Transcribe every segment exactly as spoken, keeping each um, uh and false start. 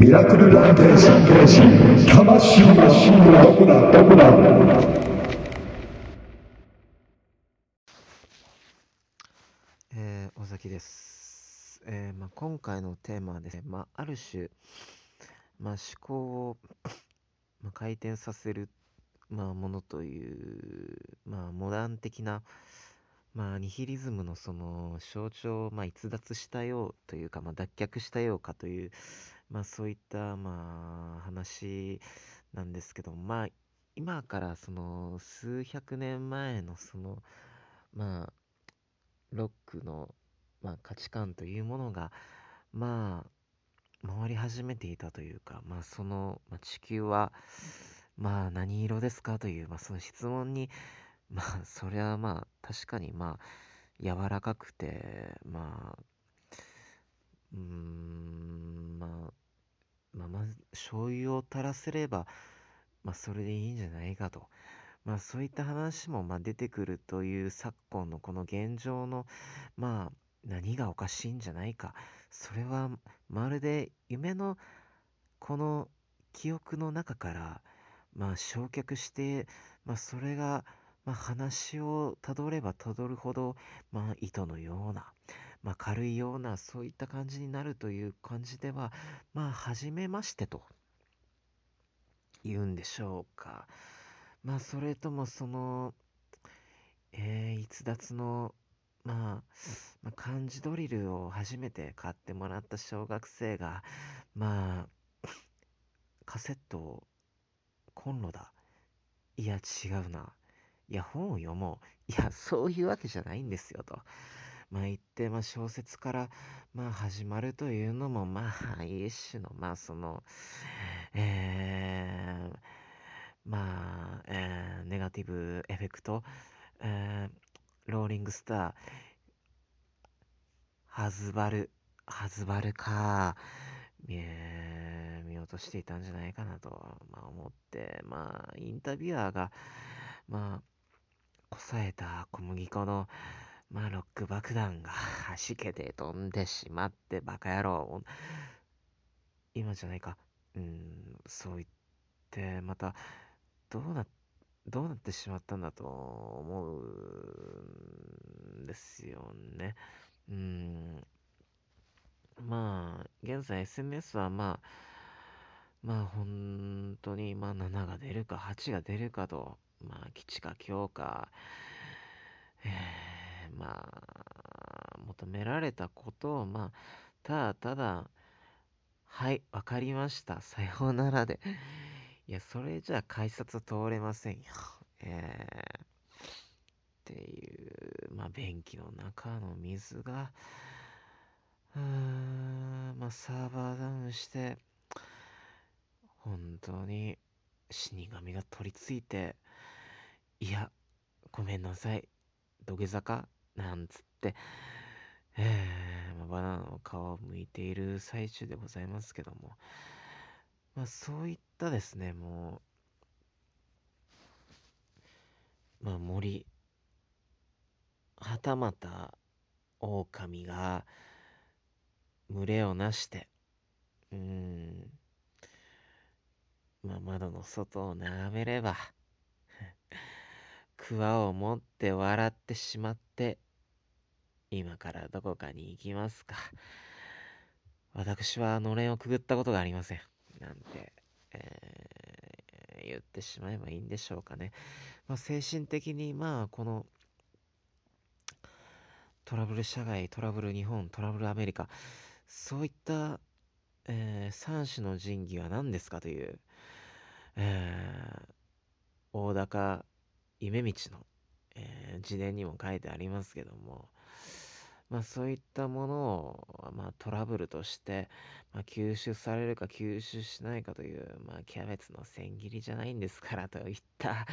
ミラクルランテーション、魂はどこだ、どこだ。えー、尾崎です。えーまあ、今回のテーマはですね、まあ、ある種、まあ、思考を、まあ、回転させる、まあ、ものという、まあ、モダン的な、まあ、ニヒリズムのその象徴を、まあ、逸脱したようというか、まあ、脱却したようかという、まあ、そういった、まあ、話なんですけど、まあ、今からその数百年前のその、まあ、ロックの、まあ、価値観というものが、まあ、回り始めていたというか、まあ、その、まあ、地球は、まあ、何色ですかという、まあ、その質問に、まあ、それはまあ、確かに、まあ、柔らかくて、まあ、うーん、まあ、まあ、まず、醤油を垂らせれば、まあ、それでいいんじゃないかと。まあ、そういった話もまあ出てくるという昨今のこの現状の、まあ、何がおかしいんじゃないか、それはまるで夢のこの記憶の中から、まあ、焼却して、まあ、それが、まあ、話をたどればたどるほど、まあ、糸のような、まあ、軽いようなそういった感じになるという感じでは、まあ、初めましてと言うんでしょうか。まあ、それともその、えー、逸脱の、まあ、まあ、漢字ドリルを初めて買ってもらった小学生が、まあ、カセットをコンロだ。いや、違うな。いや、本を読もう。いや、そういうわけじゃないんですよ、と。まあ、言って、まあ、小説から、まあ、始まるというのも、まあ、一種の、まあ、その、えー、まあ、えー、ネガティブエフェクト、えー、ローリングスター、はずばる、はずばるか、えー、見落としていたんじゃないかなと、まあ、思って、まあ、インタビュアーが、まあ、こさえた小麦粉の、まあ、ロック爆弾がはじけて飛んでしまって、バカ野郎、今じゃないか、うん、そう言って、また、どうな、どうなってしまったんだと思うんですよね。うん。まあ、現在 エスエヌエス はまあ、まあ本当に、まあななが出るかはちが出るかと、まあ吉か凶か、えー、まあ、求められたことを、まあ、ただただ、はい、わかりました、さようならで、いや、それじゃあ改札は通れませんよ。えー、っていう、まあ、便器の中の水が、うーん、まあ、サーバーダウンして、本当に死神が取り付いて、いや、ごめんなさい、土下座かなんつって、えー、まあ、バナナの皮を剥いている最中でございますけども、まあ、そういったですね、もう、まあ、森、はたまた狼が群れをなして、うーん、まあ、窓の外を眺めればくわを持って笑ってしまって、今からどこかに行きますか。私はのれんをくぐったことがありません。なんて、えー、言ってしまえばいいんでしょうかね。まあ、精神的に、まあ、このトラブル社外、トラブル日本、トラブルアメリカ、そういった、えー、三種の神器は何ですかという、えー、大高夢道の、えー、自伝にも書いてありますけども、まあ、そういったものを、まあ、トラブルとして、まあ、吸収されるか吸収しないかという、まあ、キャベツの千切りじゃないんですからといった、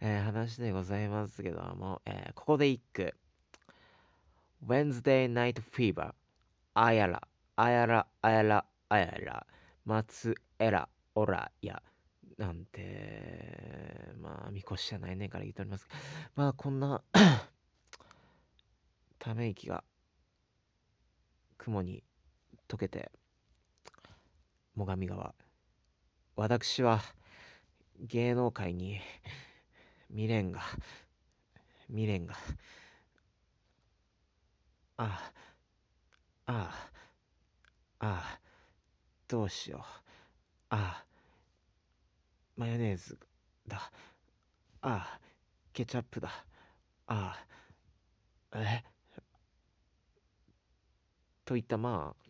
えー、話でございますけども、えー、ここで一句。Wednesday Night Fever あやらあやらあやらあやら松えらおらやなんて、まあみこしじゃないねから言っております。まあこんなため息が雲に溶けて最上川。私は芸能界に未練が未練がああああああどうしようああマヨネーズだああケチャップだああえといったまあ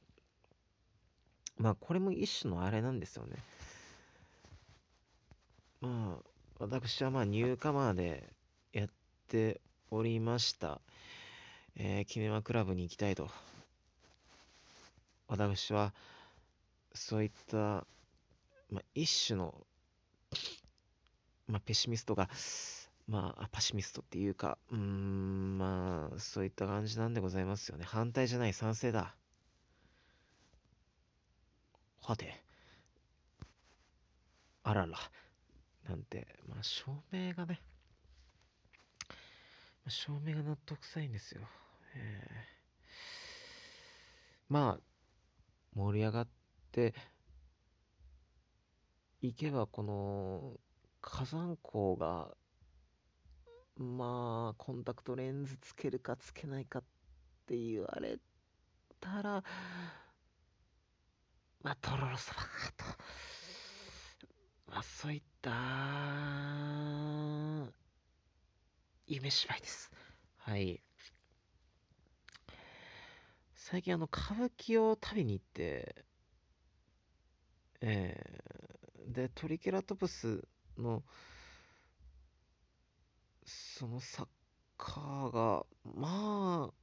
まあこれも一種のあれなんですよね。まあ私はまあニューカマーでやっておりました、えー、キネマクラブに行きたいと私はそういった、まあ、一種の、まあ、ペシミストがまあパシミストっていうかうーんまあそういった感じなんでございますよね。反対じゃない賛成だ。はてあららなんて、まあ照明がね、照明が納得臭いんですよ、えー、まあ盛り上がっていけばこの火山口がまあコンタクトレンズつけるかつけないかって言われたらまあとろろそばとまあそういった夢芝居です。はい最近あの歌舞伎を食べに行ってえー、でトリケラトプスのそのサッカーがまあ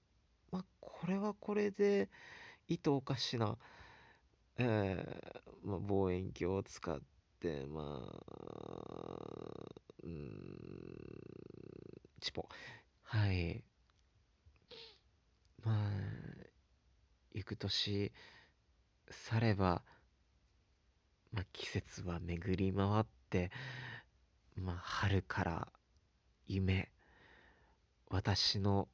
まあこれはこれでいとおかしなえー、まあ、望遠鏡を使ってまあうーんチポはいまあ行く年去れば、まあ、季節は巡り回ってまあ春から夢私の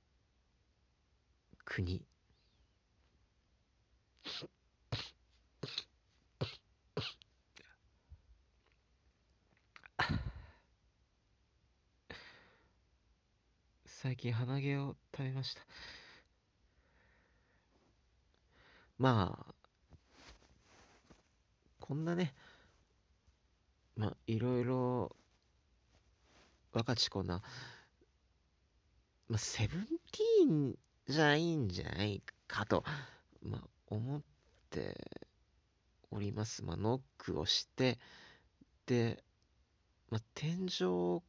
国最近鼻毛を食べました。まあこんなねまあいろいろ若ちこなまあセブンティーンじゃないんじゃないかとまあ思っております。まあノックをしてでまあ天井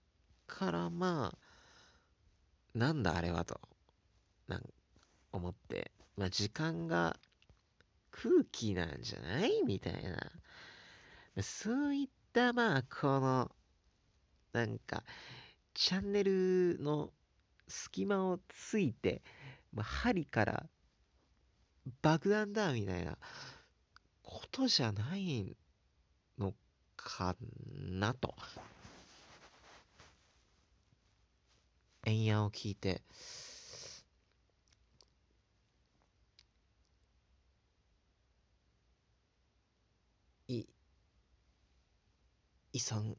からまあなんだあれはとなん思って、まあ、時間が空気なんじゃないみたいなそういったまあこのなんかチャンネルの隙間をついて、まあ、針から爆弾だみたいなことじゃないのかなと円安を聞いてい遺産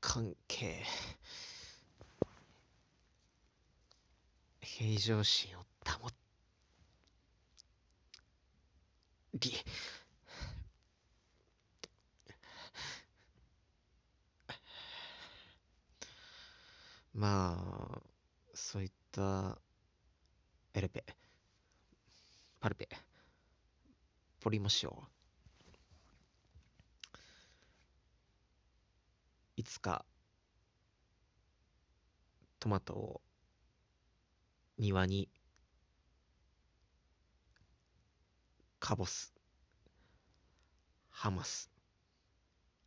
関係平常心を保りまあそういったエルペパルペポリマシオいつかトマトを庭にかぼすはます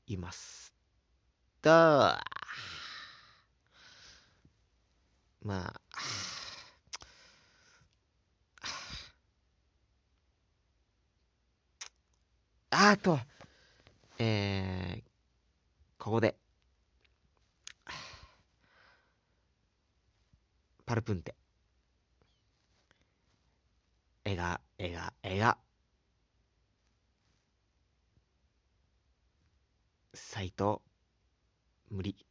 いますだーまあ、あと、えー、ここでパルプンテ絵が絵が絵がサイト無理。